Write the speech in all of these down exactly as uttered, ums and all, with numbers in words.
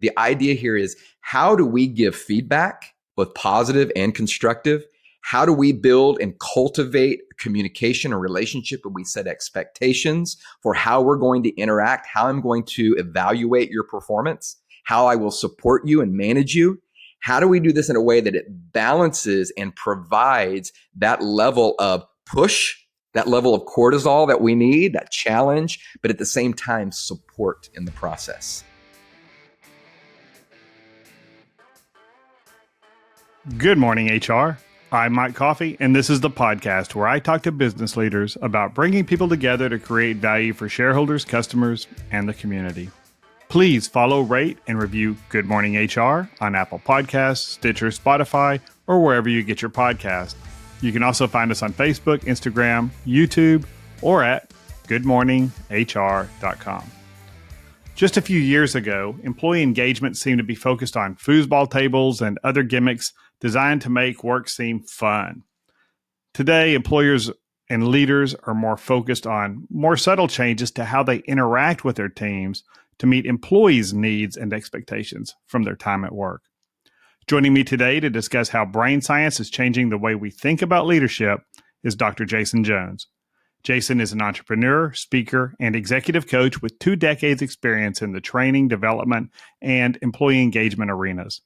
The idea here is, how do we give feedback, both positive and constructive? How do we build and cultivate communication or relationship? And we set expectations for how we're going to interact, how I'm going to evaluate your performance, how I will support you and manage you. How do we do this in a way that it balances and provides that level of push, that level of cortisol that we need, that challenge, but at the same time, support in the process? Good morning, H R. I'm Mike Coffey, and this is the podcast where I talk to business leaders about bringing people together to create value for shareholders, customers, and the community. Please follow, rate, and review Good Morning H R on Apple Podcasts, Stitcher, Spotify, or wherever you get your podcast. You can also find us on Facebook, Instagram, YouTube, or at good morning h r dot com. Just a few years ago, employee engagement seemed to be focused on foosball tables and other gimmicks designed to make work seem fun. Today, employers and leaders are more focused on more subtle changes to how they interact with their teams to meet employees' needs and expectations from their time at work. Joining me today to discuss how brain science is changing the way we think about leadership is Doctor Jason Jones. Jason is an entrepreneur, speaker, and executive coach with two decades experience in the training, development, and employee engagement arenas.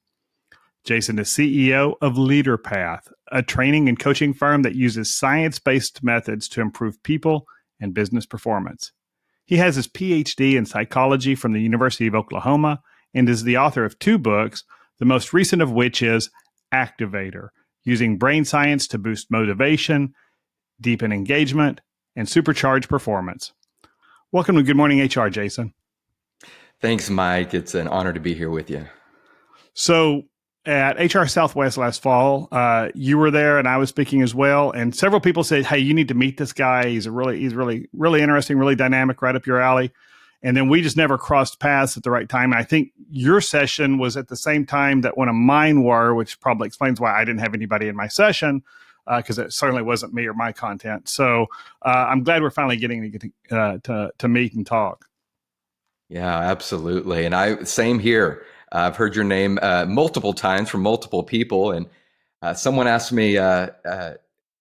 Jason is C E O of LeaderPath, a training and coaching firm that uses science-based methods to improve people and business performance. He has his P H D in psychology from the University of Oklahoma and is the author of two books, the most recent of which is Activator, using brain science to boost motivation, deepen engagement, and supercharge performance. Welcome to Good Morning H R, Jason. Thanks, Mike. It's an honor to be here with you. So at H R Southwest last fall, uh, you were there and I was speaking as well. And several people said, hey, you need to meet this guy. He's a really, he's really, really interesting, really dynamic, right up your alley. And then we just never crossed paths at the right time. I think your session was at the same time that one of mine were, which probably explains why I didn't have anybody in my session, because uh, it certainly wasn't me or my content. So uh, I'm glad we're finally getting to, uh, to, to meet and talk. Yeah, absolutely. And I, same here. I've heard your name uh, multiple times from multiple people. And uh, someone asked me, uh, uh,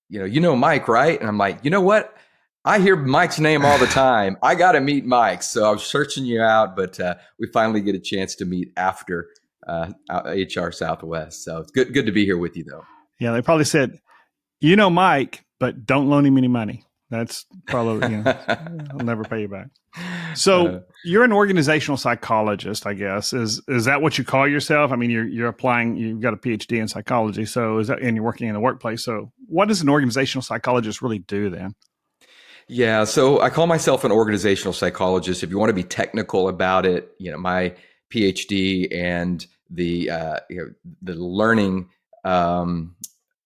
you know, you know Mike, right? And I'm like, you know what? I hear Mike's name all the time. I got to meet Mike. So I was searching you out, but uh, we finally get a chance to meet after uh, H R Southwest. So it's good, good to be here with you, though. Yeah, they probably said, you know Mike, but don't loan him any money. That's probably, you know, I'll never pay you back. So uh, you're an organizational psychologist, I guess. Is is that what you call yourself? I mean, you're you're applying, you've got a P H D in psychology, so is that, and you're working in the workplace. So what does an organizational psychologist really do then? Yeah, so I call myself an organizational psychologist. If you want to be technical about it, you know, my P H D and the uh, you know, the learning um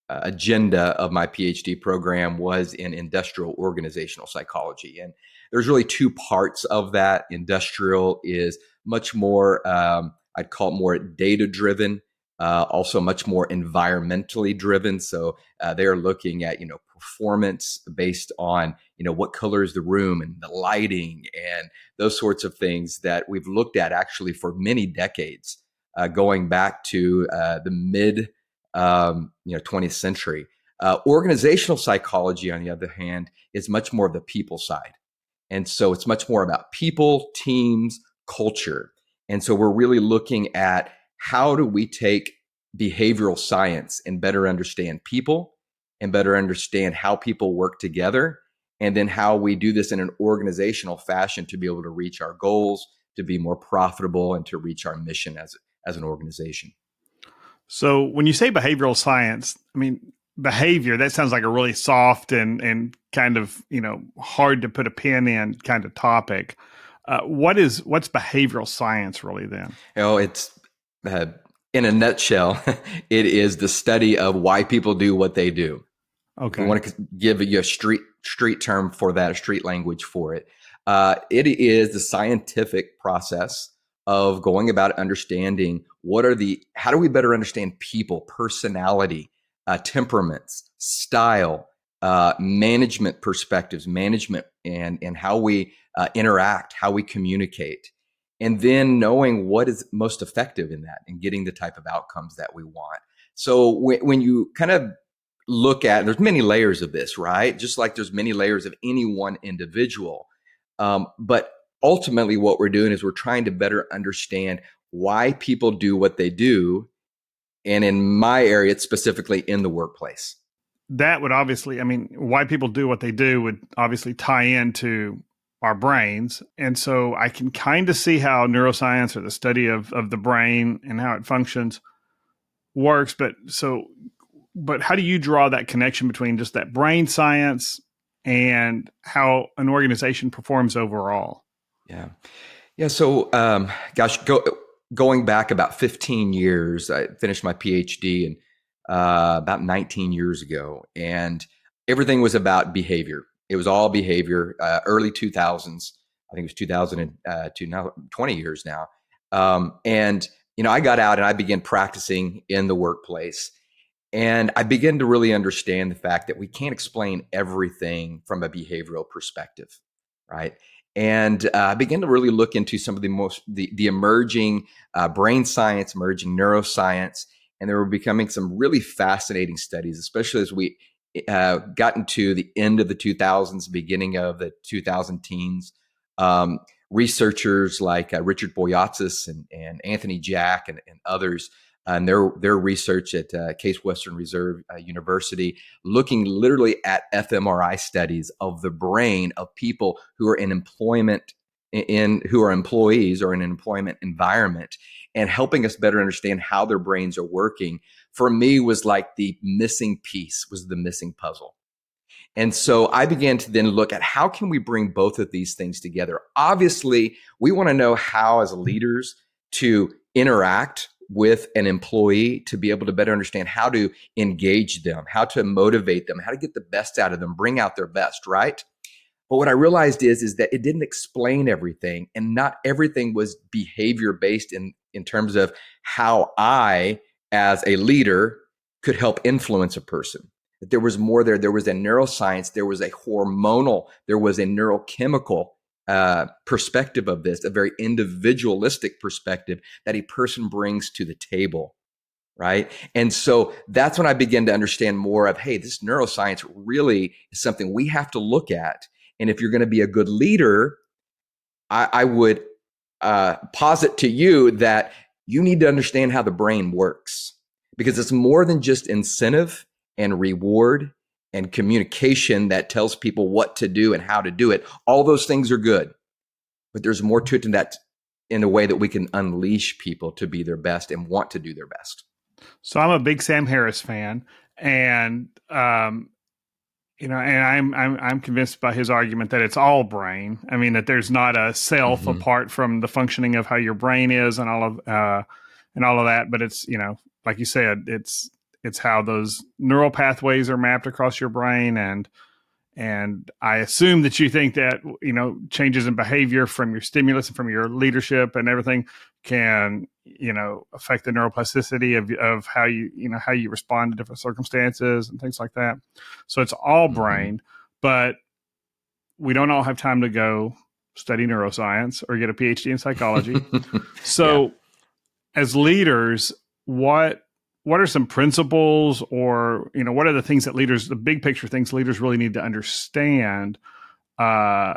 Uh, agenda of my P H D program was in industrial organizational psychology. And there's really two parts of that. Industrial is much more, um, I'd call it more data-driven, uh, also much more environmentally driven. So uh, they're looking at, you know, performance based on, you know, what color is the room and the lighting and those sorts of things that we've looked at actually for many decades, uh, going back to uh, the mid Um, you know, twentieth century. Uh, organizational psychology, on the other hand, is much more of the people side. And so it's much more about people, teams, culture. And so we're really looking at how do we take behavioral science and better understand people and better understand how people work together, and then how we do this in an organizational fashion to be able to reach our goals, to be more profitable, and to reach our mission as, as an organization. So when you say behavioral science, I mean, behavior, that sounds like a really soft and and kind of, you know, hard to put a pin in kind of topic. Uh, what is, what's behavioral science really then? Oh, it's, uh, in a nutshell, it is the study of why people do what they do. Okay. I want to give you a street, street term for that, a street language for it. Uh, it is the scientific process of going about understanding what are the, how do we better understand people, personality, uh, temperaments, style, uh, management perspectives, management, and and how we uh, interact, how we communicate. and then knowing what is most effective in that and getting the type of outcomes that we want. So when, when you kind of look at, and there's many layers of this, right? Just like there's many layers of any one individual. Um, but ultimately what we're doing is we're trying to better understand why people do what they do. And in my area, it's specifically in the workplace. That would obviously, I mean, why people do what they do would obviously tie into our brains. And so I can kind of see how neuroscience or the study of, of the brain and how it functions works. But so, but how do you draw that connection between just that brain science and how an organization performs overall? Yeah. Yeah. So, um, gosh, go, going back about fifteen years, I finished my PhD and uh, about nineteen years ago, and everything was about behavior. It was all behavior, uh, early two thousands. I think it was two thousand two, now twenty years now. Um, and, you know, I got out and I began practicing in the workplace. And I began to really understand the fact that we can't explain everything from a behavioral perspective, right? And uh, I began to really look into some of the most, the, the emerging uh, brain science, emerging neuroscience, and there were becoming some really fascinating studies, especially as we uh, got into the end of the two thousands, beginning of the two thousand teens. Um, researchers like uh, Richard Boyatzis and, and Anthony Jack and, and others, and their their research at uh, Case Western Reserve uh, University, looking literally at fMRI studies of the brain of people who are in employment, in who are employees or in an employment environment, and helping us better understand how their brains are working. For me, was like the missing piece, was the missing puzzle. And so I began to then look at how can we bring both of these things together. Obviously, we want to know how as leaders to interact with an employee to be able to better understand how to engage them, how to motivate them, how to get the best out of them, bring out their best, right? But what I realized is, is that it didn't explain everything, and not everything was behavior-based in, in terms of how I, as a leader, could help influence a person. That there was more there. There was a neuroscience, there was a hormonal, there was a neurochemical Uh, perspective of this, a very individualistic perspective that a person brings to the table, right? And so that's when I began to understand more of, hey, this neuroscience really is something we have to look at. And if you're going to be a good leader, I, I would uh, posit to you that you need to understand how the brain works, because it's more than just incentive and reward and communication that tells people what to do and how to do it. All those things are good, but there's more to it than that, in a way that we can unleash people to be their best and want to do their best. So I'm a big Sam Harris fan, and um, you know, and I'm, I'm I'm convinced by his argument that it's all brain. I mean, that there's not a self mm-hmm. apart from the functioning of how your brain is and all of uh, and all of that. But it's, you know, like you said, it's. It's how those neural pathways are mapped across your brain. And and I assume that you think that, you know, changes in behavior from your stimulus and from your leadership and everything can, you know, affect the neuroplasticity of, of how you, you know, how you respond to different circumstances and things like that. So it's all mm-hmm. brain, but we don't all have time to go study neuroscience or get a PhD in psychology. So yeah. as leaders, what, What are some principles, or, you know, what are the things that leaders, the big picture things leaders really need to understand uh,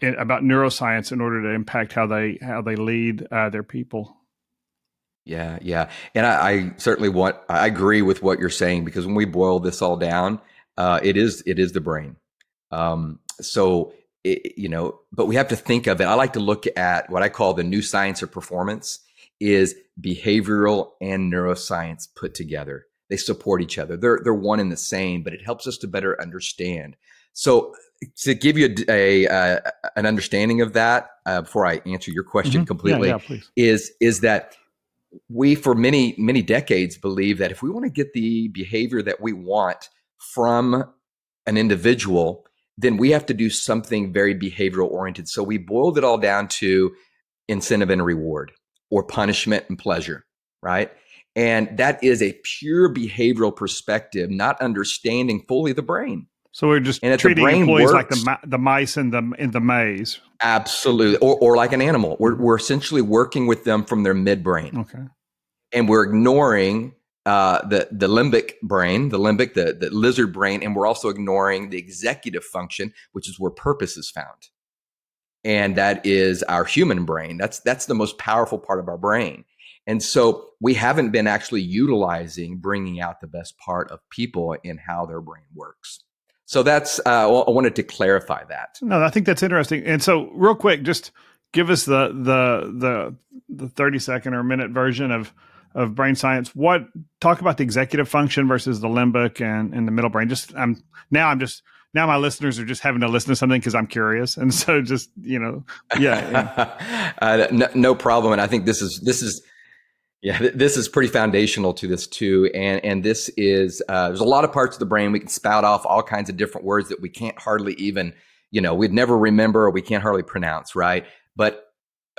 in, about neuroscience in order to impact how they how they lead uh, their people? Yeah, yeah. And I, I certainly want, I agree with what you're saying, because when we boil this all down, uh, it is it is the brain. Um, so, it, you know, but we have to think of it. I like to look at what I call the new science of performance. Is behavioral and neuroscience put together. They support each other. They're they're one and the same, but it helps us to better understand. So to give you a, a uh, an understanding of that, uh, before I answer your question mm-hmm. completely, yeah, yeah, is is that we for many many decades believe that if we want to get the behavior that we want from an individual, then we have to do something very behavioral oriented. So we boiled it all down to incentive and reward, or punishment and pleasure, right? And that is a pure behavioral perspective, not understanding fully the brain. So we're just and treating the brain employees works, like the the mice in the in the maze, Absolutely. Or, or like an animal. We're, we're essentially working with them from their midbrain. Okay. And we're ignoring uh, the, the limbic brain, the limbic, the, the lizard brain. And we're also ignoring the executive function, which is where purpose is found. And that is our human brain. That's, that's the most powerful part of our brain. And so we haven't been actually utilizing bringing out the best part of people in how their brain works. So that's, uh, I wanted to clarify that. No, I think that's interesting. And so real quick, just give us the the the, the thirty second or minute version of, of brain science. What, talk about the executive function versus the limbic and, and the middle brain. Just I'm now I'm just, now my listeners are just having to listen to something because I'm curious. And so just, you know, yeah. uh, no, no problem. And I think this is, this is, Yeah, th- this is pretty foundational to this too. And and this is, uh, there's a lot of parts of the brain. We can spout off all kinds of different words that we can't hardly even, you know, we'd never remember or we can't hardly pronounce, right? But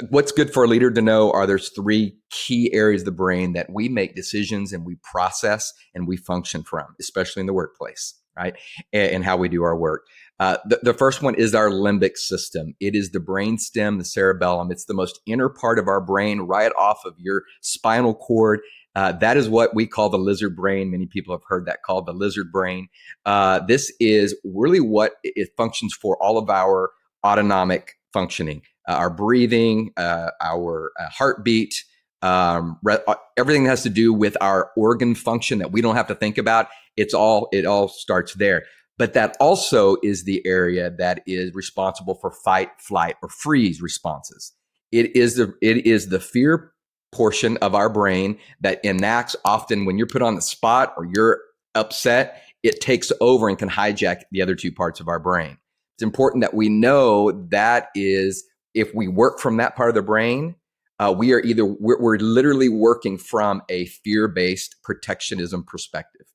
what's good for a leader to know are there's three key areas of the brain that we make decisions and we process and we function from, especially in the workplace, right? And, and how we do our work. Uh, the, the first one is our limbic system. It is the brainstem, the cerebellum. It's the most inner part of our brain, right off of your spinal cord. Uh, that is what we call the lizard brain. Many people have heard that called the lizard brain. Uh, this is really what it functions for all of our autonomic functioning, uh, our breathing, uh, our uh, heartbeat, um, re- everything that has to do with our organ function that we don't have to think about. It's all, it all starts there. But that also is the area that is responsible for fight, flight, or freeze responses. It is the it is the fear portion of our brain that enacts often when you're put on the spot or you're upset. It takes over and can hijack the other two parts of our brain. It's important that we know that is, if we work from that part of the brain, uh, we are either we're, we're literally working from a fear-based protectionism perspective.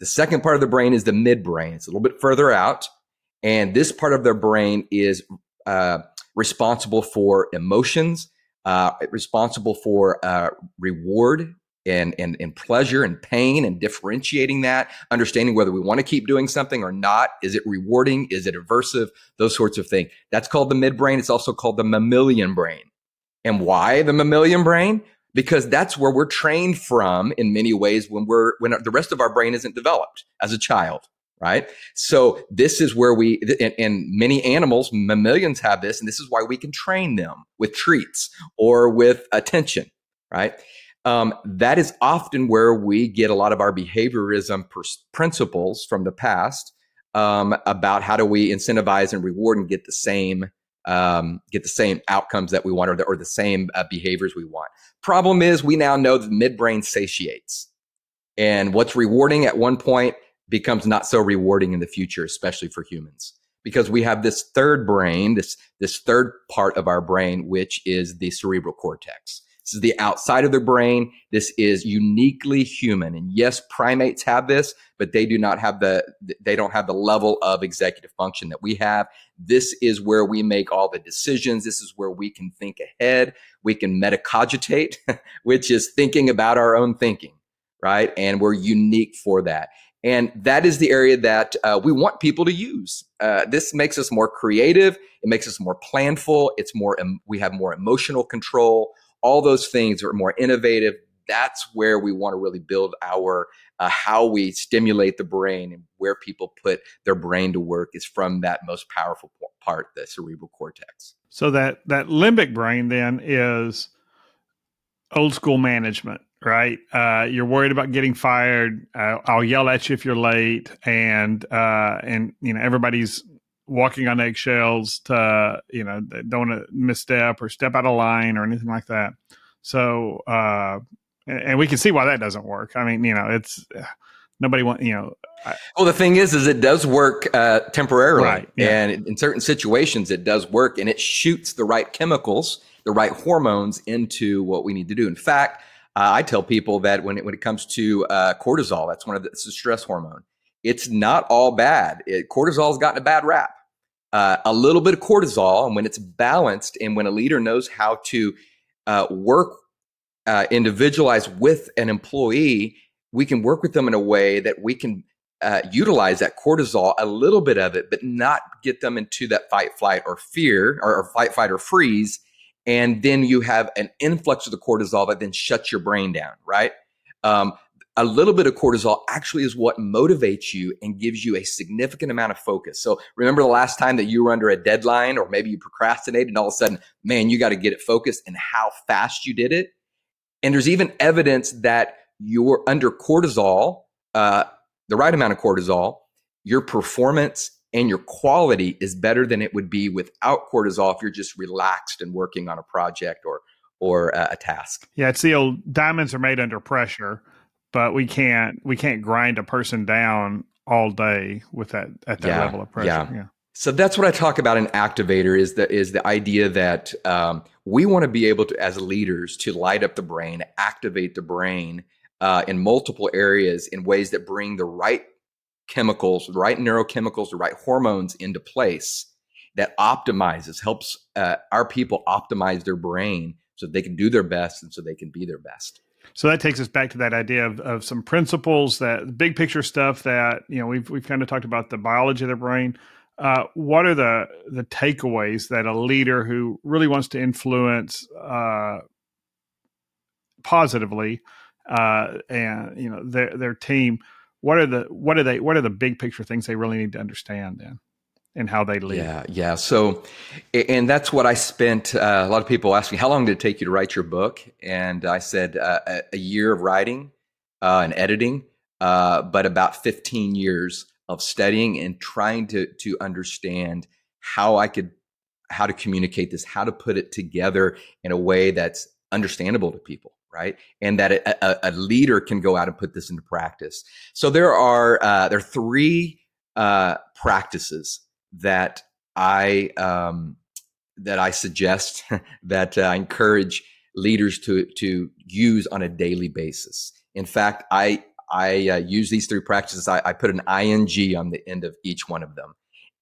The second part of the brain is the midbrain. It's a little bit further out. And this part of their brain is uh, responsible for emotions, uh, responsible for uh, reward and, and, and pleasure and pain and differentiating that, understanding whether we want to keep doing something or not. Is it rewarding? Is it aversive? Those sorts of things. That's called the midbrain. It's also called the mammalian brain. And why the mammalian brain? Because that's where we're trained from in many ways when we're when the rest of our brain isn't developed as a child, right? So this is where we, and, and many animals, mammalians have this, and this is why we can train them with treats or with attention, right? Um, that is often where we get a lot of our behaviorism pers- principles from the past um, about how do we incentivize and reward and get the same Um, get the same outcomes that we want or the, or the same uh, behaviors we want. Problem is we now know the midbrain satiates, and what's rewarding at one point becomes not so rewarding in the future, especially for humans, because we have this third brain, this, this third part of our brain, which is the cerebral cortex. This is the outside of the brain. This is uniquely human. And yes, primates have this, but they do not have the, they don't have the level of executive function that we have. This is where we make all the decisions. This is where we can think ahead. We can metacogitate, which is thinking about our own thinking, right? And we're unique for that. And that is the area that uh, we want people to use. Uh, this makes us more creative. It makes us more planful. It's more, um, we have more emotional control. All those things are more innovative. That's where we want to really build our, uh, how we stimulate the brain and where people put their brain to work is from that most powerful part, the cerebral cortex. So that, that limbic brain then is old school management, right? Uh, you're worried about getting fired. Uh, I'll yell at you if you're late. And, uh, and, you know, everybody's walking on eggshells to, you know, don't want to misstep or step out of line or anything like that. So, uh, and, and we can see why that doesn't work. I mean, you know, it's nobody want, you know. I, well, the thing is, is it does work uh, temporarily. Right, yeah. And in certain situations, it does work, and it shoots the right chemicals, the right hormones into what we need to do. In fact, uh, I tell people that when it, when it comes to uh, cortisol, that's one of the, it's a stress hormone. It's not all bad. It, cortisol's gotten a bad rap. Uh, a little bit of cortisol, and when it's balanced and when a leader knows how to uh, work, uh, individualize with an employee, we can work with them in a way that we can uh, utilize that cortisol, a little bit of it, but not get them into that fight, flight, or fear, or, or fight, fight, or freeze. And then you have an influx of the cortisol that then shuts your brain down, right? Um, a little bit of cortisol actually is what motivates you and gives you a significant amount of focus. So remember the last time that you were under a deadline, or maybe you procrastinated, and all of a sudden, man, you got to get it focused, and how fast you did it. And there's even evidence that you're under cortisol, uh, the right amount of cortisol, your performance and your quality is better than it would be without cortisol if you're just relaxed and working on a project or or uh, a task. Yeah, it's the old diamonds are made under pressure, but we can't we can't grind a person down all day with that at that yeah, level of pressure. Yeah. yeah. So that's what I talk about in Activator, is the, is the idea that um, we want to be able to, as leaders, to light up the brain, activate the brain uh, in multiple areas in ways that bring the right chemicals, the right neurochemicals, the right hormones into place that optimizes, helps uh, our people optimize their brain so they can do their best and so they can be their best. So that takes us back to that idea of, of some principles, that big picture stuff that, you know, we've, we've kind of talked about the biology of the brain. Uh, what are the the takeaways that a leader who really wants to influence uh, positively uh, and you know their their team? What are the what are they what are the big picture things they really need to understand then, and how they lead? Yeah, yeah. So, and that's what I spent. Uh, a lot of people ask me, how long did it take you to write your book? And I said uh, a, a year of writing uh, and editing, uh, but about fifteen years. Of studying and trying to to understand how I could, how to communicate this, how to put it together in a way that's understandable to people, right? And that a, a leader can go out and put this into practice. So there are uh, there are three uh, practices that I um, that I suggest that I encourage leaders to to use on a daily basis. In fact, I. I uh, use these three practices. I, I put an I N G on the end of each one of them.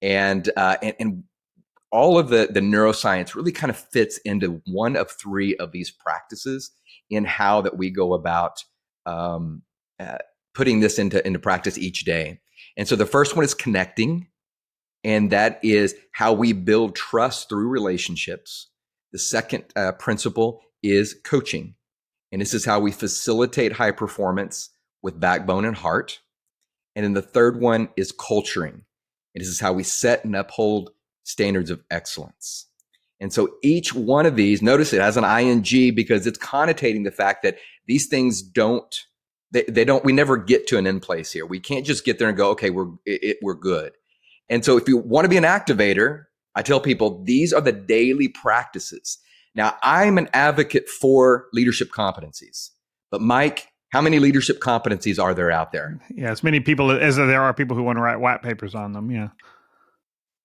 And uh, and, and all of the, the neuroscience really kind of fits into one of three of these practices in how that we go about um, uh, putting this into, into practice each day. And so the first one is connecting, and that is how we build trust through relationships. The second uh, principle is coaching, and this is how we facilitate high performance with backbone and heart. And then the third one is culturing. And this is how we set and uphold standards of excellence. And so each one of these, notice it has an I N G because it's connotating the fact that these things don't, they, they don't, we never get to an end place here. We can't just get there and go, okay, we're, it, we're good. And so if you want to be an activator, I tell people, these are the daily practices. Now, I'm an advocate for leadership competencies, but Mike, how many leadership competencies are there out there? Yeah, as many people as there are people who want to write white papers on them, yeah.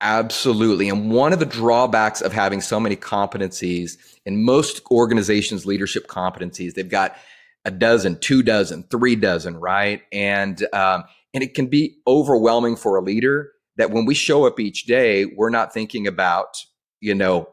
Absolutely. And one of the drawbacks of having so many competencies, in most organizations' leadership competencies, they've got a dozen, two dozen, three dozen, right? And um, and it can be overwhelming for a leader that when we show up each day, we're not thinking about, you know,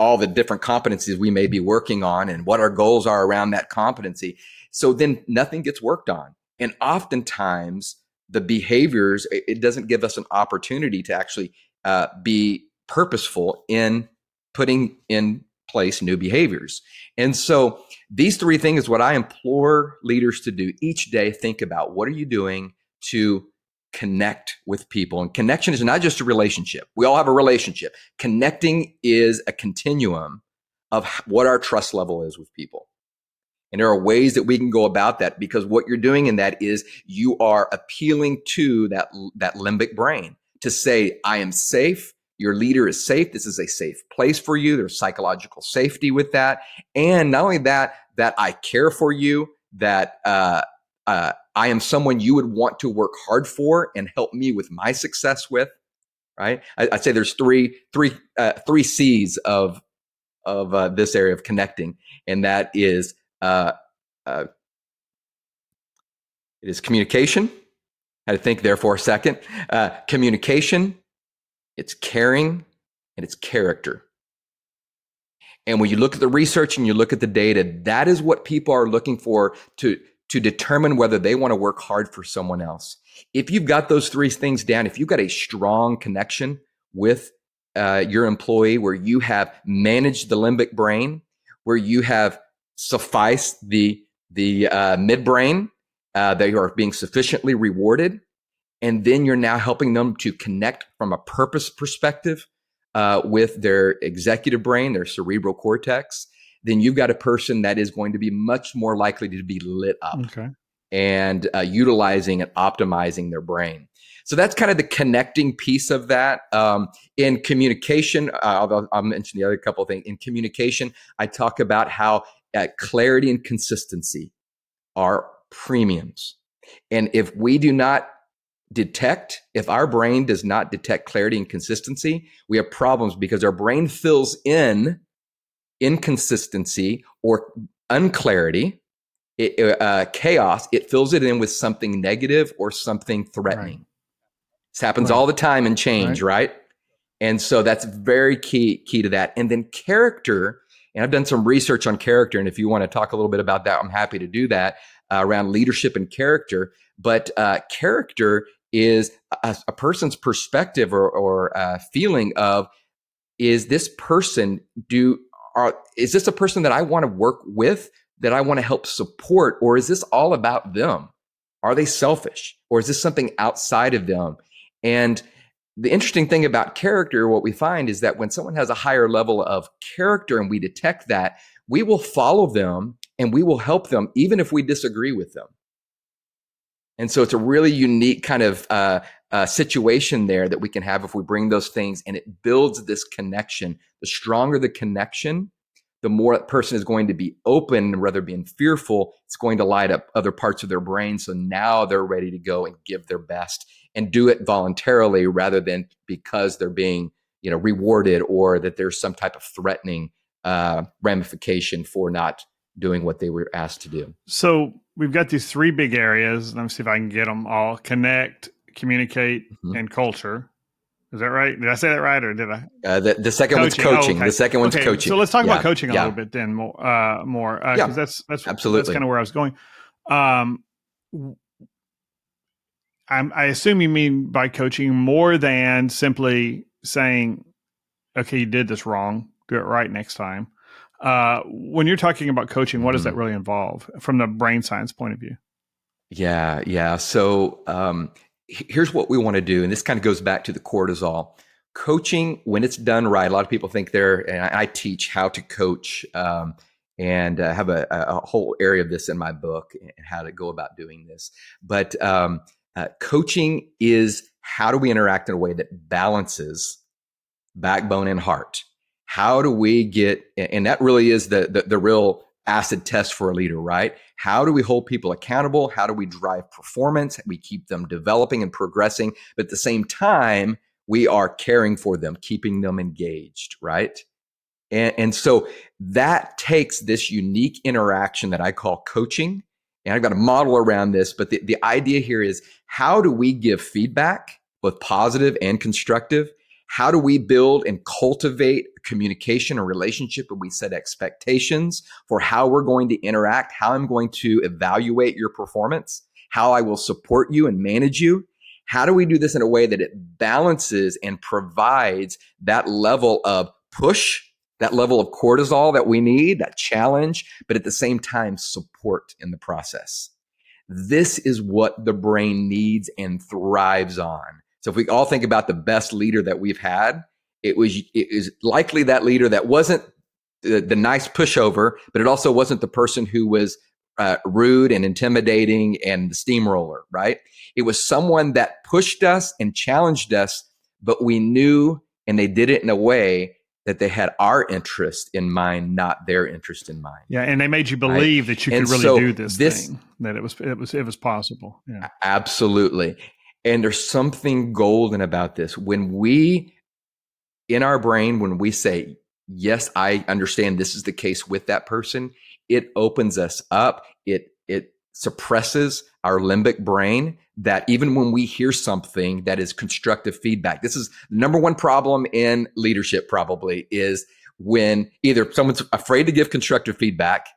all the different competencies we may be working on and what our goals are around that competency. So then nothing gets worked on. And oftentimes the behaviors, it doesn't give us an opportunity to actually uh, be purposeful in putting in place new behaviors. And so these three things is what I implore leaders to do each day. Think about, what are you doing to connect with people? And connection is not just a relationship. We all have a relationship. Connecting is a continuum of what our trust level is with people. And there are ways that we can go about that, because what you're doing in that is you are appealing to that, that limbic brain to say, I am safe. Your leader is safe. This is a safe place for you. There's psychological safety with that. And not only that, that I care for you, that, uh, uh, I am someone you would want to work hard for and help me with my success with, right? I, I'd say there's three, three, uh, three C's of, of uh, this area of connecting. And that is, uh, uh, it is communication. I had to think there for a second. Uh, communication, it's caring, and it's character. And when you look at the research and you look at the data, that is what people are looking for to to determine whether they want to work hard for someone else. If you've got those three things down, if you've got a strong connection with uh, your employee, where you have managed the limbic brain, where you have sufficed the, the uh, midbrain, uh, they are being sufficiently rewarded, and then you're now helping them to connect from a purpose perspective uh, with their executive brain, their cerebral cortex, then you've got a person that is going to be much more likely to be lit up. Okay. and uh, utilizing and optimizing their brain. So that's kind of the connecting piece of that. Um, in communication, uh, I'll, I'll mention the other couple of things. In communication, I talk about how uh, clarity and consistency are premiums. And if we do not detect, if our brain does not detect clarity and consistency, we have problems because our brain fills in inconsistency or unclarity, It, uh, chaos, it fills it in with something negative or something threatening. Right. This happens right. all the time in change, right. right? And so that's very key key to that. And then character, and I've done some research on character, and if you want to talk a little bit about that, I'm happy to do that uh, around leadership and character. But uh, character is a, a person's perspective or, or uh, feeling of, is this person, do are, is this a person that I want to work with, that I want to help support, or is this all about them? Are they selfish, or is this something outside of them? And the interesting thing about character, what we find is that when someone has a higher level of character and we detect that, we will follow them and we will help them even if we disagree with them. And so it's a really unique kind of uh, uh, situation there that we can have if we bring those things, and it builds this connection. The stronger the connection, the more that person is going to be open rather than being fearful. It's going to light up other parts of their brain. So now they're ready to go and give their best and do it voluntarily rather than because they're being, you know, rewarded or that there's some type of threatening uh, ramification for not doing what they were asked to do. So we've got these three big areas. Let me see if I can get them all. Connect, communicate, mm-hmm. and culture. Is that right? Did I say that right, or did I? Uh, the, the second coaching. one's coaching. Oh, okay. The second one's okay. coaching. So let's talk yeah. about coaching a yeah. little bit then, more, uh, more, uh, yeah. because that's that's absolutely that's kind of where I was going. Um, I'm, I assume you mean by coaching more than simply saying, "Okay, you did this wrong. Do it right next time." Uh, when you're talking about coaching, what mm-hmm. does that really involve from the brain science point of view? Yeah, yeah. So. Um, Here's what we want to do. And this kind of goes back to the cortisol. Coaching, when it's done right, a lot of people think they're, and I teach how to coach um, and uh, have a, a whole area of this in my book and how to go about doing this. But um, uh, coaching is, how do we interact in a way that balances backbone and heart? How do we get, and that really is the the, the real acid test for a leader, right? How do we hold people accountable? How do we drive performance? We keep them developing and progressing, but at the same time, we are caring for them, keeping them engaged, right? And, and so that takes this unique interaction that I call coaching. And I've got a model around this, but the, the idea here is, how do we give feedback, both positive and constructive? How do we build and cultivate communication and relationship? And we set expectations for how we're going to interact, how I'm going to evaluate your performance, how I will support you and manage you. How do we do this in a way that it balances and provides that level of push, that level of cortisol that we need, that challenge, but at the same time, support in the process? This is what the brain needs and thrives on. So if we all think about the best leader that we've had, it was it is likely that leader that wasn't the, the nice pushover, but it also wasn't the person who was uh, rude and intimidating and the steamroller, right? It was someone that pushed us and challenged us, but we knew, and they did it in a way that they had our interest in mind, not their interest in mind. Yeah, and they made you believe right? that you and could really so do this, this thing, that it was it was it was possible. Yeah. Absolutely. And there's something golden about this. When we, in our brain, when we say, yes, I understand this is the case with that person, it opens us up. It it suppresses our limbic brain that even when we hear something that is constructive feedback, this is the number one problem in leadership probably, is when either someone's afraid to give constructive feedback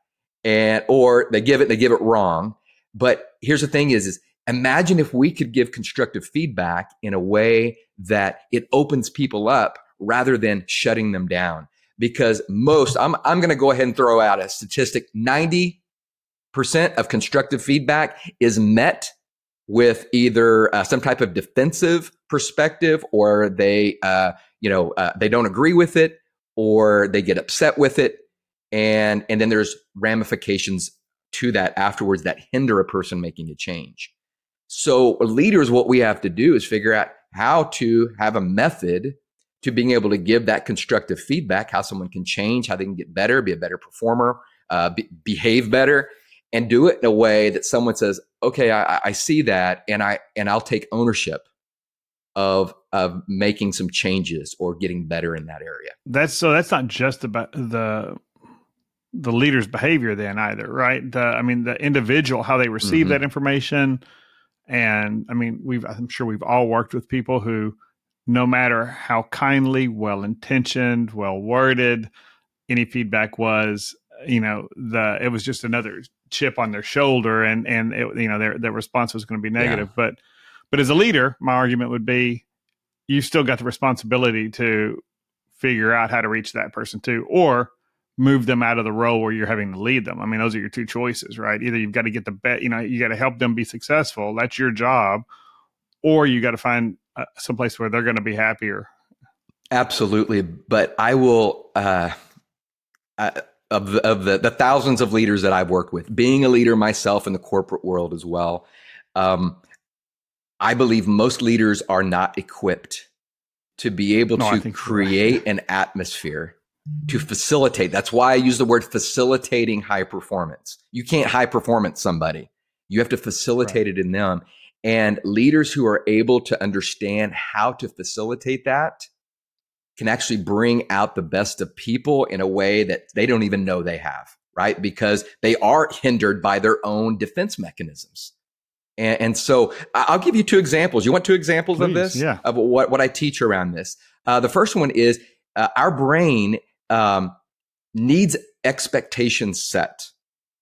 and or they give it and they give it wrong. But here's the thing is, is Imagine if we could give constructive feedback in a way that it opens people up rather than shutting them down. Because most, I'm I'm going to go ahead and throw out a statistic, ninety percent of constructive feedback is met with either uh, some type of defensive perspective, or they, uh, you know, uh, they don't agree with it, or they get upset with it. And, and then there's ramifications to that afterwards that hinder a person making a change. So leaders, what we have to do is figure out how to have a method to being able to give that constructive feedback, how someone can change, how they can get better, be a better performer, uh, be, behave better, and do it in a way that someone says, okay, I, I see that, and, I, and I'll take ownership of of making some changes or getting better in that area. That's so that's not just about the the leader's behavior then either, right? The, I mean, the individual, how they receive mm-hmm. that information. And I mean, we've I'm sure we've all worked with people who, no matter how kindly, well-intentioned, well-worded any feedback was, you know, the it was just another chip on their shoulder, and and it, you know, their their response was going to be negative. Yeah. But but as a leader, my argument would be, you've still got the responsibility to figure out how to reach that person too, or move them out of the role where you're having to lead them. I mean, those are your two choices, right? Either you've got to get the bet, you know, you got to help them be successful. That's your job. Or you got to find uh, someplace where they're going to be happier. Absolutely. But I will, uh, I, of, the, of the, the thousands of leaders that I've worked with, being a leader myself in the corporate world as well, um, I believe most leaders are not equipped to be able no, to create an atmosphere to facilitate. That's why I use the word facilitating high performance. You can't high performance somebody. You have to facilitate right. it in them. And leaders who are able to understand how to facilitate that can actually bring out the best of people in a way that they don't even know they have, right? Because they are hindered by their own defense mechanisms. And, and so I'll give you two examples. You want two examples Please, of this? Yeah. Of what, what I teach around this. Uh, the first one is uh, our brain um, needs expectations set,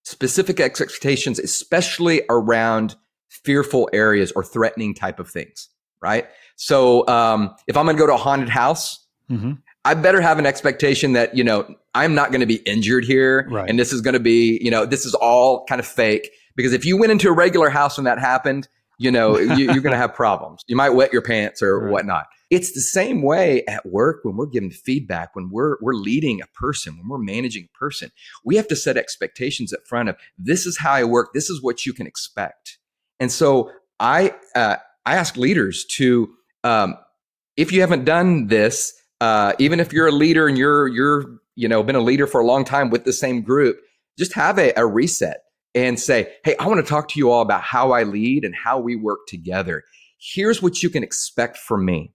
specific expectations, especially around fearful areas or threatening type of things, right? So um, if I'm going to go to a haunted house, mm-hmm. I better have an expectation that, you know, I'm not going to be injured here. Right. And this is going to be, you know, this is all kind of fake. Because if you went into a regular house when that happened, you know, you, you're going to have problems. You might wet your pants or right. whatnot. It's the same way at work when we're giving feedback, when we're we're leading a person, when we're managing a person. We have to set expectations up front of, this is how I work. This is what you can expect. And so I uh, I ask leaders to, um, if you haven't done this, uh, even if you're a leader and you're you're you know been a leader for a long time with the same group, just have a, a reset. And say, hey, I want to talk to you all about how I lead and how we work together. Here's what you can expect from me.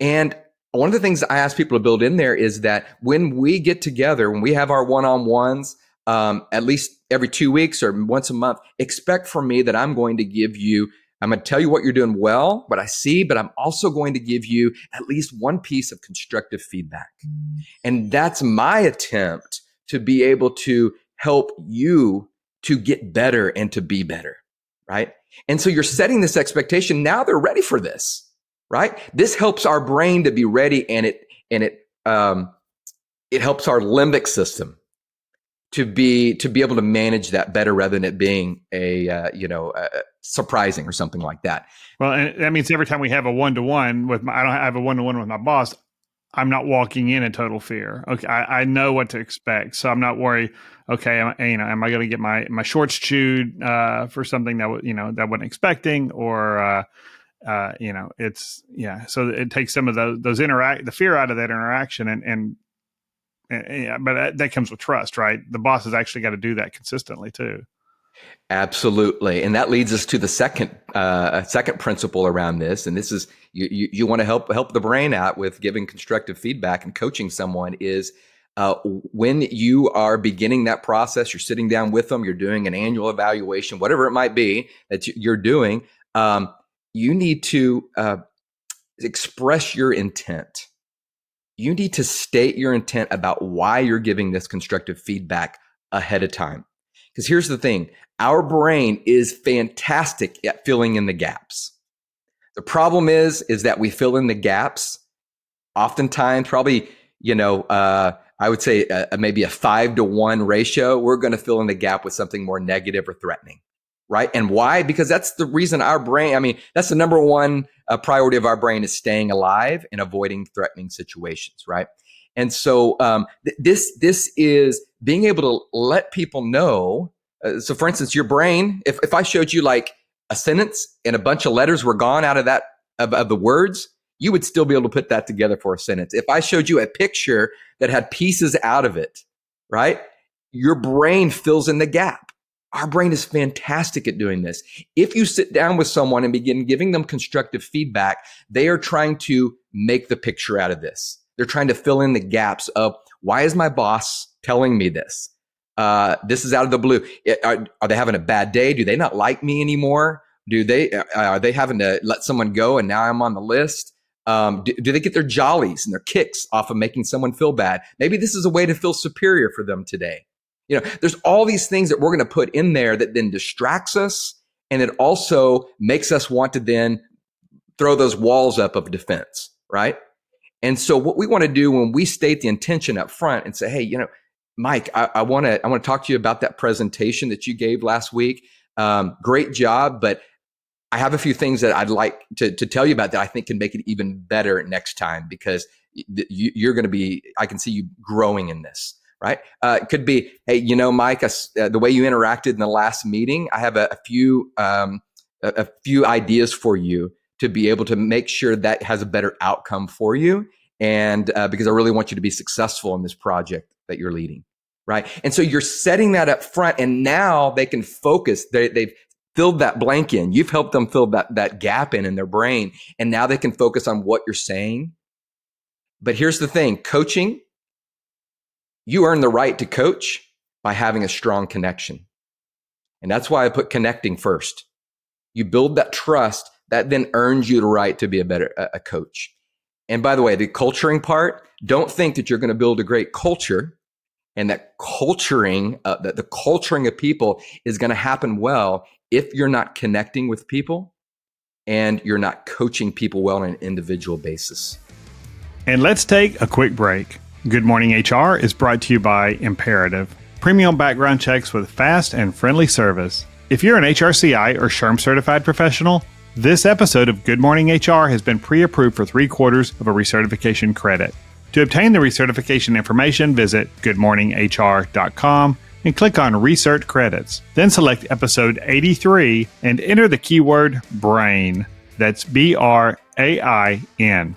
And one of the things I ask people to build in there is that when we get together, when we have our one-on-ones, um, at least every two weeks or once a month, expect from me that I'm going to give you, I'm going to tell you what you're doing well, what I see, but I'm also going to give you at least one piece of constructive feedback. And that's my attempt to be able to help you to get better and to be better, right? And so you're setting this expectation. Now they're ready for this, right? This helps our brain to be ready, and it and it um, it helps our limbic system to be to be able to manage that better, rather than it being a uh, you know uh, surprising or something like that. Well, and that means every time we have a one to one with my, I don't have a one to one with my boss, I'm not walking in in total fear. Okay, I, I know what to expect, so I'm not worried. Okay, am, you know, am I going to get my, my shorts chewed uh, for something that you know that I wasn't expecting, or uh, uh, you know, it's yeah. So it takes some of those those interact the fear out of that interaction, and and, and yeah, but that, that comes with trust, right? The boss has actually got to do that consistently too. Absolutely, and that leads us to the second uh, second principle around this, and this is you you, you want to help help the brain out with giving constructive feedback and coaching someone is uh, when you are beginning that process, you're sitting down with them, you're doing an annual evaluation, whatever it might be that you're doing, um, you need to uh, express your intent. You need to state your intent about why you're giving this constructive feedback ahead of time. Because here's the thing, our brain is fantastic at filling in the gaps. The problem is, is that we fill in the gaps oftentimes, probably, you know, uh, I would say uh, maybe a five to one ratio. We're going to fill in the gap with something more negative or threatening, right? And why? Because that's the reason our brain, I mean, that's the number one uh, priority of our brain is staying alive and avoiding threatening situations, right? And so um, th- this this is being able to let people know. Uh, so for instance, your brain, if, if I showed you like a sentence and a bunch of letters were gone out of that, of, of the words, you would still be able to put that together for a sentence. If I showed you a picture that had pieces out of it, right? Your brain fills in the gap. Our brain is fantastic at doing this. If you sit down with someone and begin giving them constructive feedback, they are trying to make the picture out of this. They're trying to fill in the gaps of, why is my boss telling me this? Uh, this is out of the blue. It, are, are they having a bad day? Do they not like me anymore? Do they, uh, are they having to let someone go and now I'm on the list? Um, do, do they get their jollies and their kicks off of making someone feel bad? Maybe this is a way to feel superior for them today. You know, there's all these things that we're going to put in there that then distracts us. And it also makes us want to then throw those walls up of defense, right? And so what we want to do when we state the intention up front and say, hey, you know, Mike, I, I want to I want to talk to you about that presentation that you gave last week. Um, great job, but I have a few things that I'd like to, to tell you about that I think can make it even better next time, because you, you're going to be, I can see you growing in this, right? Uh, it could be, hey, you know, Mike, I, uh, the way you interacted in the last meeting, I have a, a few um, a, a few ideas for you to be able to make sure that has a better outcome for you. And uh, because I really want you to be successful in this project that you're leading, right? And so you're setting that up front, and now they can focus. They, they've filled that blank in. You've helped them fill that, that gap in in their brain, and now they can focus on what you're saying. But here's the thing, coaching, you earn the right to coach by having a strong connection. And that's why I put connecting first. You build that trust that then earns you the right to be a better a coach. And by the way, the culturing part, don't think that you're going to build a great culture and that culturing, uh, that the culturing of people is going to happen well if you're not connecting with people and you're not coaching people well on an individual basis. And let's take a quick break. Good Morning H R is brought to you by Imperative. Premium background checks with fast and friendly service. If you're an H R C I or S H R M certified professional, this episode of Good Morning H R has been pre-approved for three quarters of a recertification credit. To obtain the recertification information, visit good morning h r dot com and click on Recert Credits. Then select episode eighty-three and enter the keyword BRAIN. That's B R A I N.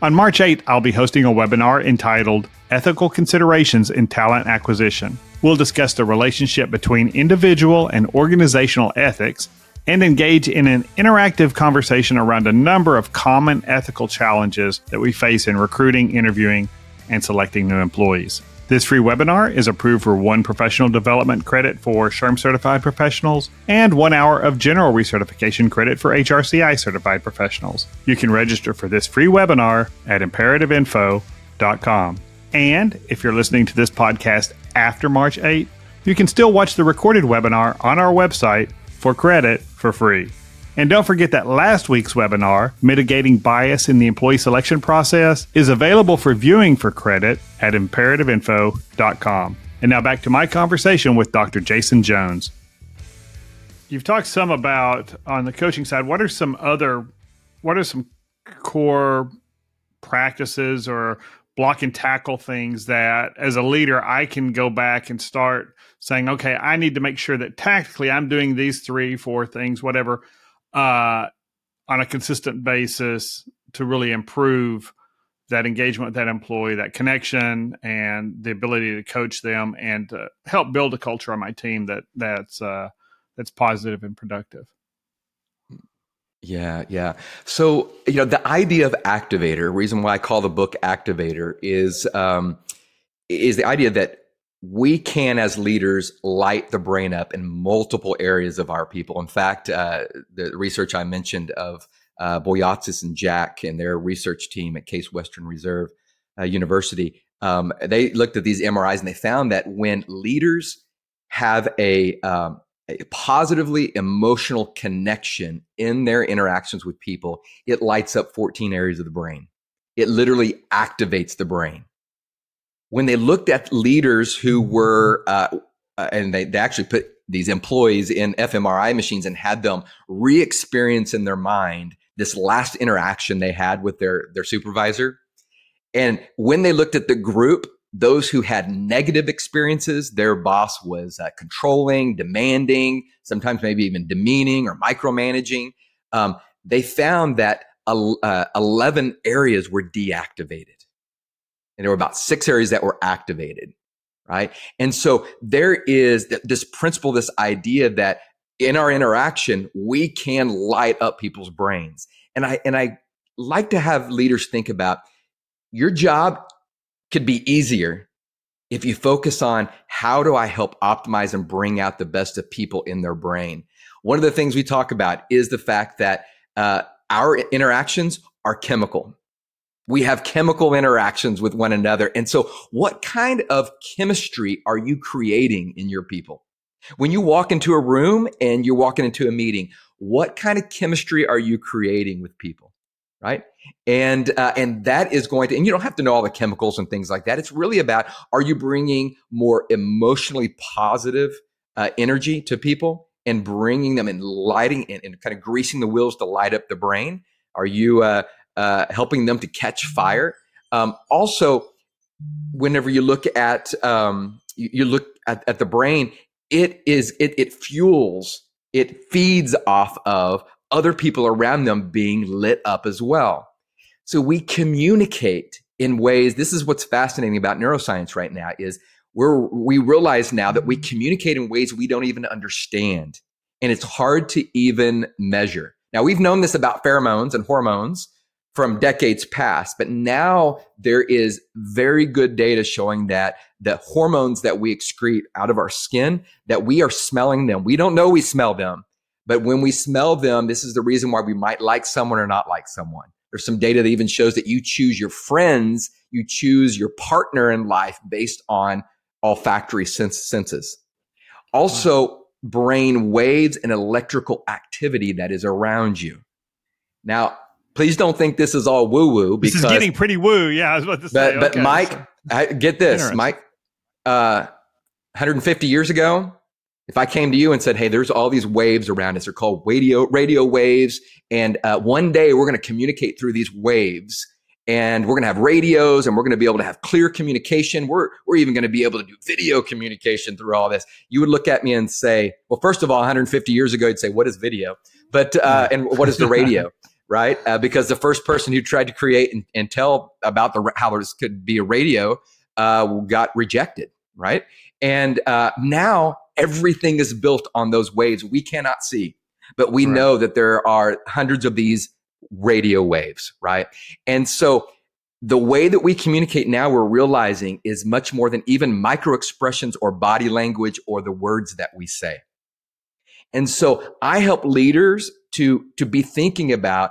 On March eighth, I'll be hosting a webinar entitled Ethical Considerations in Talent Acquisition. We'll discuss the relationship between individual and organizational ethics and engage in an interactive conversation around a number of common ethical challenges that we face in recruiting, interviewing, and selecting new employees. This free webinar is approved for one professional development credit for S H R M certified professionals and one hour of general recertification credit for H R C I certified professionals. You can register for this free webinar at imperative info dot com. And if you're listening to this podcast after March eighth, you can still watch the recorded webinar on our website for credit for free. And don't forget that last week's webinar, Mitigating Bias in the Employee Selection Process, is available for viewing for credit at imperative info dot com. And now back to my conversation with Doctor Jason Jones. You've talked some about, on the coaching side, what are some other, what are some core practices or block and tackle things that as a leader, I can go back and start saying, okay, I need to make sure that tactically I'm doing these three, four things, whatever, uh, on a consistent basis to really improve that engagement with that employee, that connection, and the ability to coach them and to help build a culture on my team that that's uh, that's positive and productive. Yeah, yeah. So, you know, the idea of Activator, reason why I call the book Activator is um, is the idea that we can, as leaders, light the brain up in multiple areas of our people. In fact, uh, the research I mentioned of uh, Boyatzis and Jack and their research team at Case Western Reserve uh, University, um, they looked at these M R Is and they found that when leaders have a, um, a positively emotional connection in their interactions with people, it lights up fourteen areas of the brain. It literally activates the brain. When they looked at leaders who were, uh, uh, and they, they actually put these employees in fMRI machines and had them re-experience in their mind this last interaction they had with their, their supervisor. And when they looked at the group, those who had negative experiences, their boss was uh, controlling, demanding, sometimes maybe even demeaning or micromanaging. Um, they found that uh, eleven areas were deactivated. And there were about six areas that were activated, right? And so there is th- this principle, this idea that in our interaction, we can light up people's brains. And I, and I like to have leaders think about your job could be easier if you focus on how do I help optimize and bring out the best of people in their brain. One of the things we talk about is the fact that uh, our interactions are chemical. We have chemical interactions with one another. And so what kind of chemistry are you creating in your people? When you walk into a room and you're walking into a meeting, what kind of chemistry are you creating with people, right? And uh, and that is going to, and you don't have to know all the chemicals and things like that. It's really about, are you bringing more emotionally positive uh, energy to people and bringing them and lighting and, and kind of greasing the wheels to light up the brain? Are you uh, uh, helping them to catch fire? Um, also, whenever you look at, um, you, you look at, at the brain, It is, it, it fuels, it feeds off of other people around them being lit up as well. So we communicate in ways. This is what's fascinating about neuroscience right now is we're, we realize now that we communicate in ways we don't even understand. And it's hard to even measure. Now, we've known this about pheromones and hormones from decades past, but now there is very good data showing that the hormones that we excrete out of our skin, that we are smelling them. We don't know we smell them, but when we smell them, this is the reason why we might like someone or not like someone. There's some data that even shows that you choose your friends, you choose your partner in life based on olfactory senses. Also, wow. Brain waves and electrical activity that is around you. Now, please don't think this is all woo-woo. Because, this is getting pretty woo, yeah. I was about to say, but, but okay. Mike, I, get this, Mike. Uh, one hundred fifty years ago, if I came to you and said, hey, there's all these waves around us. They're called radio radio waves. And uh, one day we're going to communicate through these waves. And we're going to have radios. And we're going to be able to have clear communication. We're, we're even going to be able to do video communication through all this. You would look at me and say, well, first of all, one hundred fifty years ago, you'd say, what is video? But uh, and what is the radio? Right? Uh, because the first person who tried to create and, and tell about the how this could be a radio uh, got rejected, right? And uh, now everything is built on those waves we cannot see, but we right. know that there are hundreds of these radio waves, right? And so the way that we communicate now, we're realizing, is much more than even micro expressions or body language or the words that we say. And so I help leaders to, to be thinking about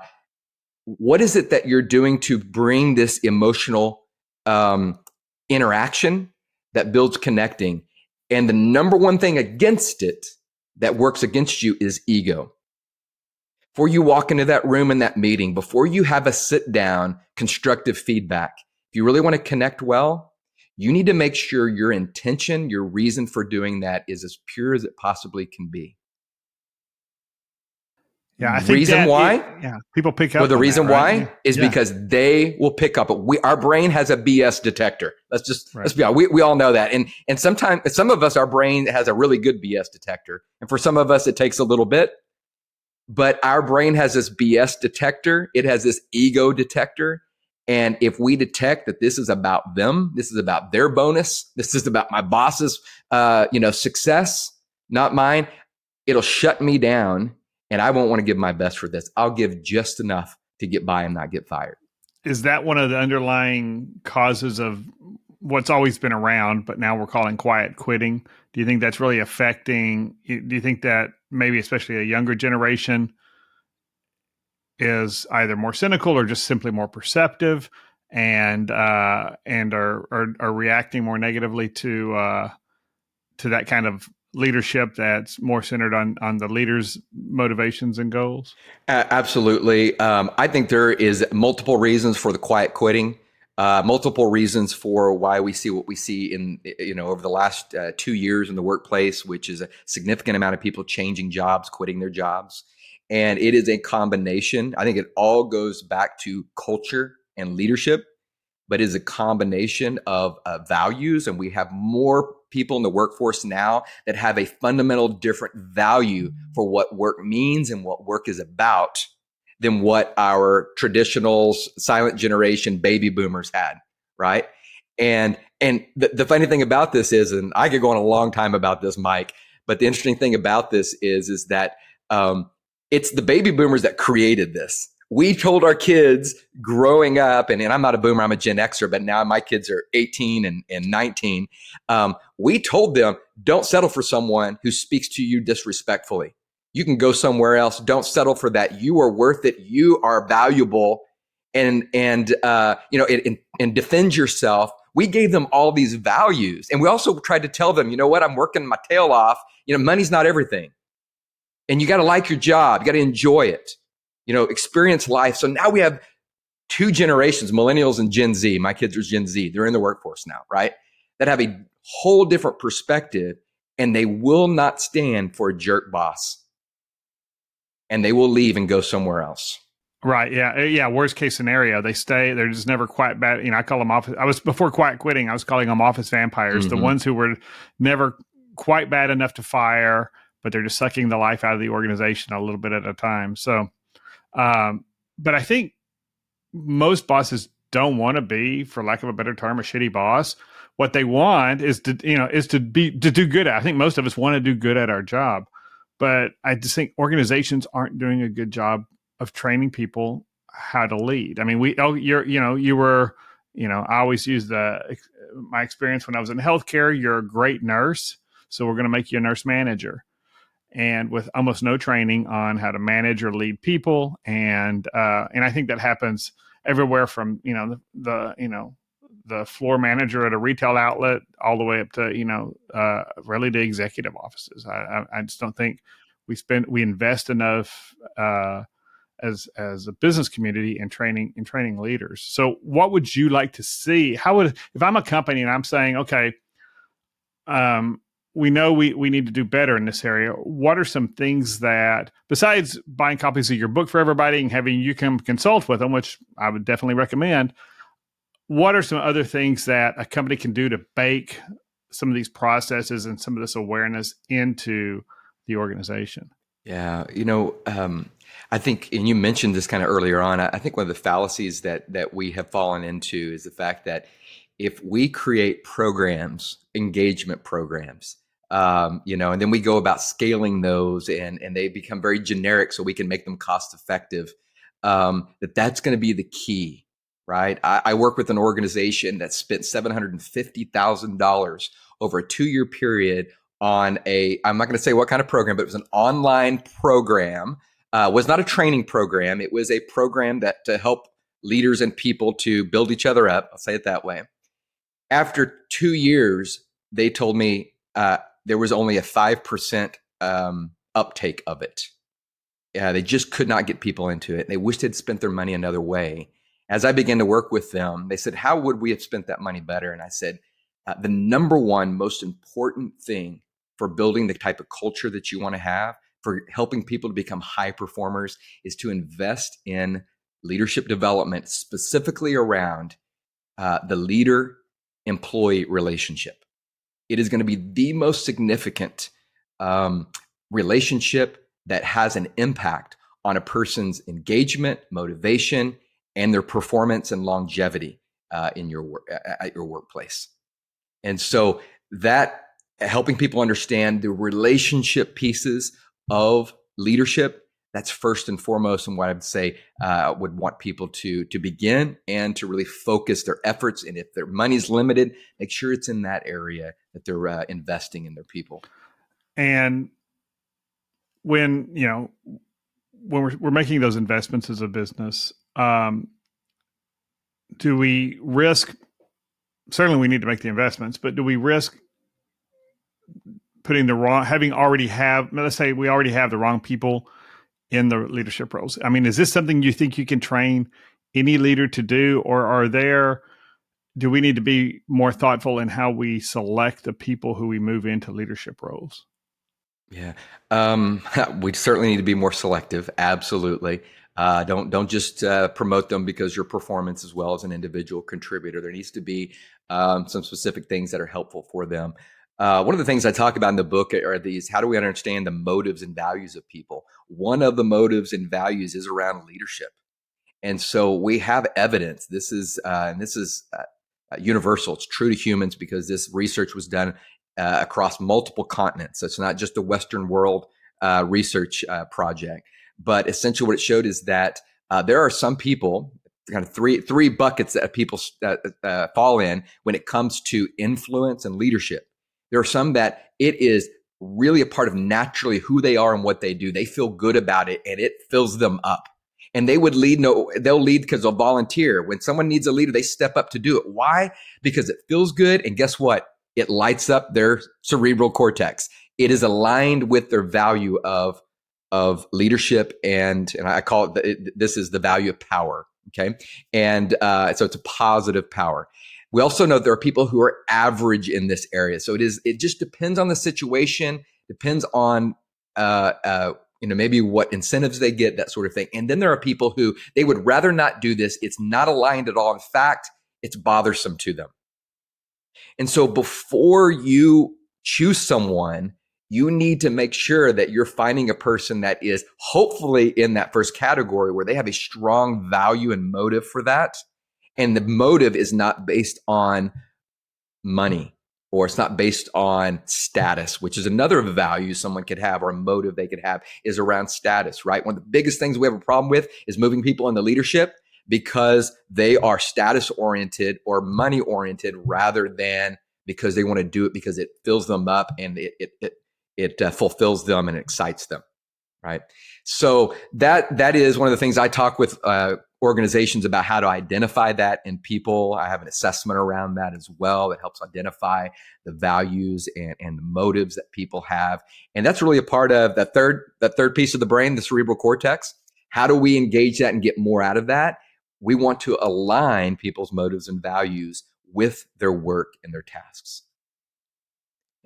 what is it that you're doing to bring this emotional um, interaction that builds connecting. And the number one thing against it that works against you is ego. Before you walk into that room in that meeting, before you have a sit down, constructive feedback, if you really want to connect well, you need to make sure your intention, your reason for doing that is as pure as it possibly can be. Yeah, I think reason why? Is, yeah, people pick up. Well, the reason that, right? why is yeah. because they will pick up. We, our brain has a B S detector. Let's just right. let's be honest. We we all know that, and and sometimes some of us, our brain has a really good B S detector, and for some of us, it takes a little bit. But our brain has this B S detector. It has this ego detector, and if we detect that this is about them, this is about their bonus, this is about my boss's, uh, you know, success, not mine, it'll shut me down. And I won't want to give my best for this. I'll give just enough to get by and not get fired. Is that one of the underlying causes of what's always been around, but now we're calling quiet quitting? Do you think that's really affecting? Do you think that maybe especially a younger generation is either more cynical or just simply more perceptive and uh, and are, are are reacting more negatively to uh, to that kind of leadership that's more centered on on the leader's motivations and goals? Uh, absolutely. Um, I think there is multiple reasons for the quiet quitting, uh, multiple reasons for why we see what we see in, you know, over the last uh, two years in the workplace, which is a significant amount of people changing jobs, quitting their jobs. And it is a combination. I think it all goes back to culture and leadership, but it is a combination of uh, values. And we have more people in the workforce now that have a fundamental different value for what work means and what work is about than what our traditional silent generation baby boomers had, right? And and the, the funny thing about this is, and I could go on a long time about this, Mike, but the interesting thing about this is, is that um, it's the baby boomers that created this. We told our kids growing up, and, and I'm not a boomer, I'm a Gen Xer, but now my kids are eighteen and, and nineteen. Um, we told them, don't settle for someone who speaks to you disrespectfully. You can go somewhere else. Don't settle for that. You are worth it. You are valuable, and and uh, you know, and, and defend yourself. We gave them all these values, and we also tried to tell them, you know what, I'm working my tail off. You know, money's not everything, and you got to like your job. You got to enjoy it. You know, experience life. So now we have two generations, millennials and Gen Z. My kids are Gen Z. They're in the workforce now, right? That have a whole different perspective, and they will not stand for a jerk boss. And they will leave and go somewhere else. Right. Yeah. Yeah. Worst case scenario, they stay. They're just never quiet. Bad. You know, I call them office. I was before quiet quitting. I was calling them office vampires, mm-hmm. the ones who were never quite bad enough to fire, but they're just sucking the life out of the organization a little bit at a time. So. Um, but I think most bosses don't want to be, for lack of a better term, a shitty boss. What they want is to, you know, is to be, to do good at. I think most of us want to do good at our job, but I just think organizations aren't doing a good job of training people how to lead. I mean, we, oh, you're, you know, you were, you know, I always use the, my experience when I was in healthcare, you're a great nurse. So we're going to make you a nurse manager. And with almost no training on how to manage or lead people, and uh, and I think that happens everywhere from you know the, the you know the floor manager at a retail outlet all the way up to you know uh, really to executive offices. I, I, I just don't think we spend we invest enough uh, as as a business community in training in training leaders. So what would you like to see? How would if I'm a company and I'm saying okay. Um, We know we, we need to do better in this area. What are some things that, besides buying copies of your book for everybody and having you come consult with them, which I would definitely recommend, what are some other things that a company can do to bake some of these processes and some of this awareness into the organization? Yeah, you know, um, I think, and you mentioned this kind of earlier on, I think one of the fallacies that that we have fallen into is the fact that if we create programs, engagement programs, Um, you know, and then we go about scaling those and, and they become very generic so we can make them cost effective. Um, that that's going to be the key, right? I, I work with an organization that spent seven hundred fifty thousand dollars over a two year period on a, I'm not going to say what kind of program, but it was an online program, uh, was not a training program. It was a program that to help leaders and people to build each other up. I'll say it that way. After two years, they told me, uh, there was only a five percent um, uptake of it. Yeah, they just could not get people into it. They wished they'd spent their money another way. As I began to work with them, they said, how would we have spent that money better? And I said, uh, the number one most important thing for building the type of culture that you want to have, for helping people to become high performers, is to invest in leadership development, specifically around uh, the leader-employee relationship. It is going to be the most significant um, relationship that has an impact on a person's engagement, motivation, and their performance and longevity uh, in your work at your workplace. And so that helping people understand the relationship pieces of leadership, that's first and foremost, and what I would say uh, would want people to to begin and to really focus their efforts. And if their money's limited, make sure it's in that area that they're uh, investing in their people. And when you know when we're we're making those investments as a business, um, do we risk? Certainly, we need to make the investments, but do we risk putting the wrong, having already have, let's say we already have the wrong people in the leadership roles. I mean, is this something you think you can train any leader to do, or are there, do we need to be more thoughtful in how we select the people who we move into leadership roles? Yeah, um, we certainly need to be more selective. Absolutely. Uh, don't don't just uh, promote them because your performance as well as an individual contributor. There needs to be um, some specific things that are helpful for them. Uh, one of the things I talk about in the book are these, how do we understand the motives and values of people? One of the motives and values is around leadership. And so we have evidence. This is, uh, and this is uh, universal. It's true to humans because this research was done uh, across multiple continents. So it's not just a Western world uh, research uh, project. But essentially what it showed is that uh, there are some people, kind of three three buckets that people uh, uh, fall in when it comes to influence and leadership. There are some that it is really a part of naturally who they are and what they do. They feel good about it and it fills them up. And they would lead, no, they'll lead because they'll volunteer. When someone needs a leader, they step up to do it. Why? Because it feels good. And guess what? It lights up their cerebral cortex. It is aligned with their value of of leadership, and and I call it, the, it this is the value of power, okay? And uh, so it's a positive power. We also know there are people who are average in this area. So it is it just depends on the situation, depends on uh, uh, you know maybe what incentives they get, that sort of thing. And then there are people who they would rather not do this. It's not aligned at all. In fact, it's bothersome to them. And so before you choose someone, you need to make sure that you're finding a person that is hopefully in that first category where they have a strong value and motive for that. And the motive is not based on money, or it's not based on status, which is another value someone could have, or a motive they could have is around status, right? One of the biggest things we have a problem with is moving people into leadership because they are status oriented or money oriented rather than because they want to do it because it fills them up and it, it, it It uh, fulfills them and excites them, right? So that that is one of the things I talk with uh, organizations about, how to identify that in people. I have an assessment around that as well that helps identify the values and, and the motives that people have. And that's really a part of that third, that third piece of the brain, the cerebral cortex. How do we engage that and get more out of that? We want to align people's motives and values with their work and their tasks.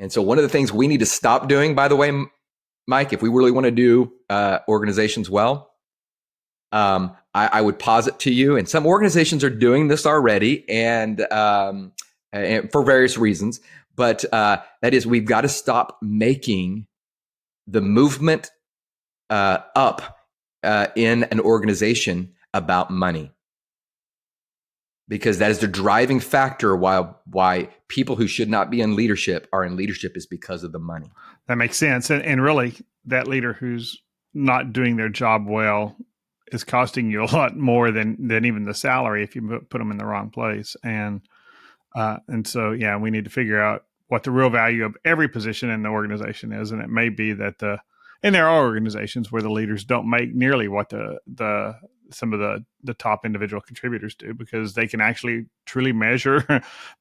And so one of the things we need to stop doing, by the way, Mike, if we really want to do uh, organizations well, um, I, I would posit to you, and some organizations are doing this already and, um, and for various reasons, but uh, that is we've got to stop making the movement uh, up uh, in an organization about money. Because that is the driving factor why why people who should not be in leadership are in leadership is because of the money. That makes sense. And, and really, that leader who's not doing their job well is costing you a lot more than than even the salary if you put them in the wrong place. And uh, and so, yeah, we need to figure out what the real value of every position in the organization is. And it may be that the and there are organizations where the leaders don't make nearly what the the some of the, the top individual contributors do, because they can actually truly measure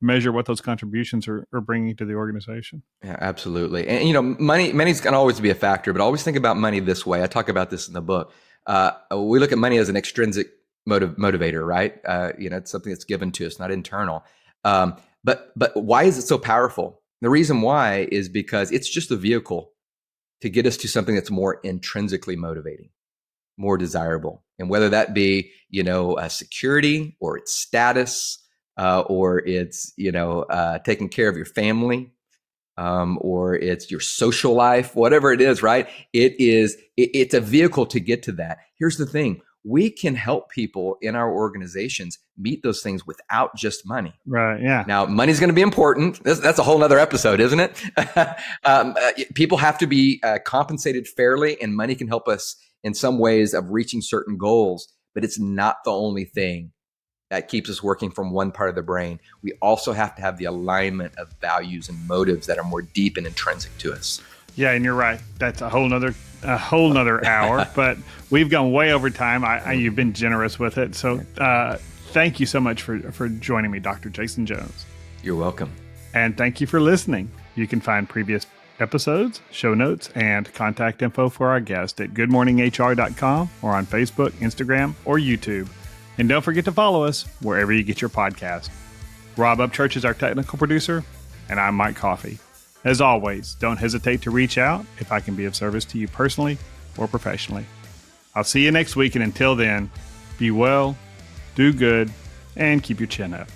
measure what those contributions are, are bringing to the organization. Yeah, absolutely. And, you know, money, money's going to always be a factor, but always think about money this way. I talk about this in the book. Uh, we look at money as an extrinsic motiv- motivator, right? Uh, you know, it's something that's given to us, not internal. Um, but but why is it so powerful? The reason why is because it's just a vehicle to get us to something that's more intrinsically motivating, more desirable. And whether that be, you know, uh, security or it's status uh, or it's, you know, uh, taking care of your family um, or it's your social life, whatever it is, right? It is, it, it's a vehicle to get to that. Here's the thing. We can help people in our organizations meet those things without just money. Right. Yeah. Now, money's going to be important. That's, that's a whole other episode, isn't it? um, uh, people have to be uh, compensated fairly, and money can help us in some ways of reaching certain goals, but it's not the only thing that keeps us working from one part of the brain. We also have to have the alignment of values and motives that are more deep and intrinsic to us. Yeah, and you're right. That's a whole nother a whole nother hour, but we've gone way over time. I, I you've been generous with it, so uh, thank you so much for for joining me, Doctor Jason Jones. You're welcome, and thank you for listening. You can find previous episodes, show notes, and contact info for our guest at good morning h r dot com or on Facebook, Instagram, or YouTube. And don't forget to follow us wherever you get your podcast. Rob Upchurch is our technical producer, and I'm Mike Coffey. As always, don't hesitate to reach out if I can be of service to you personally or professionally. I'll see you next week, and until then, be well, do good, and keep your chin up.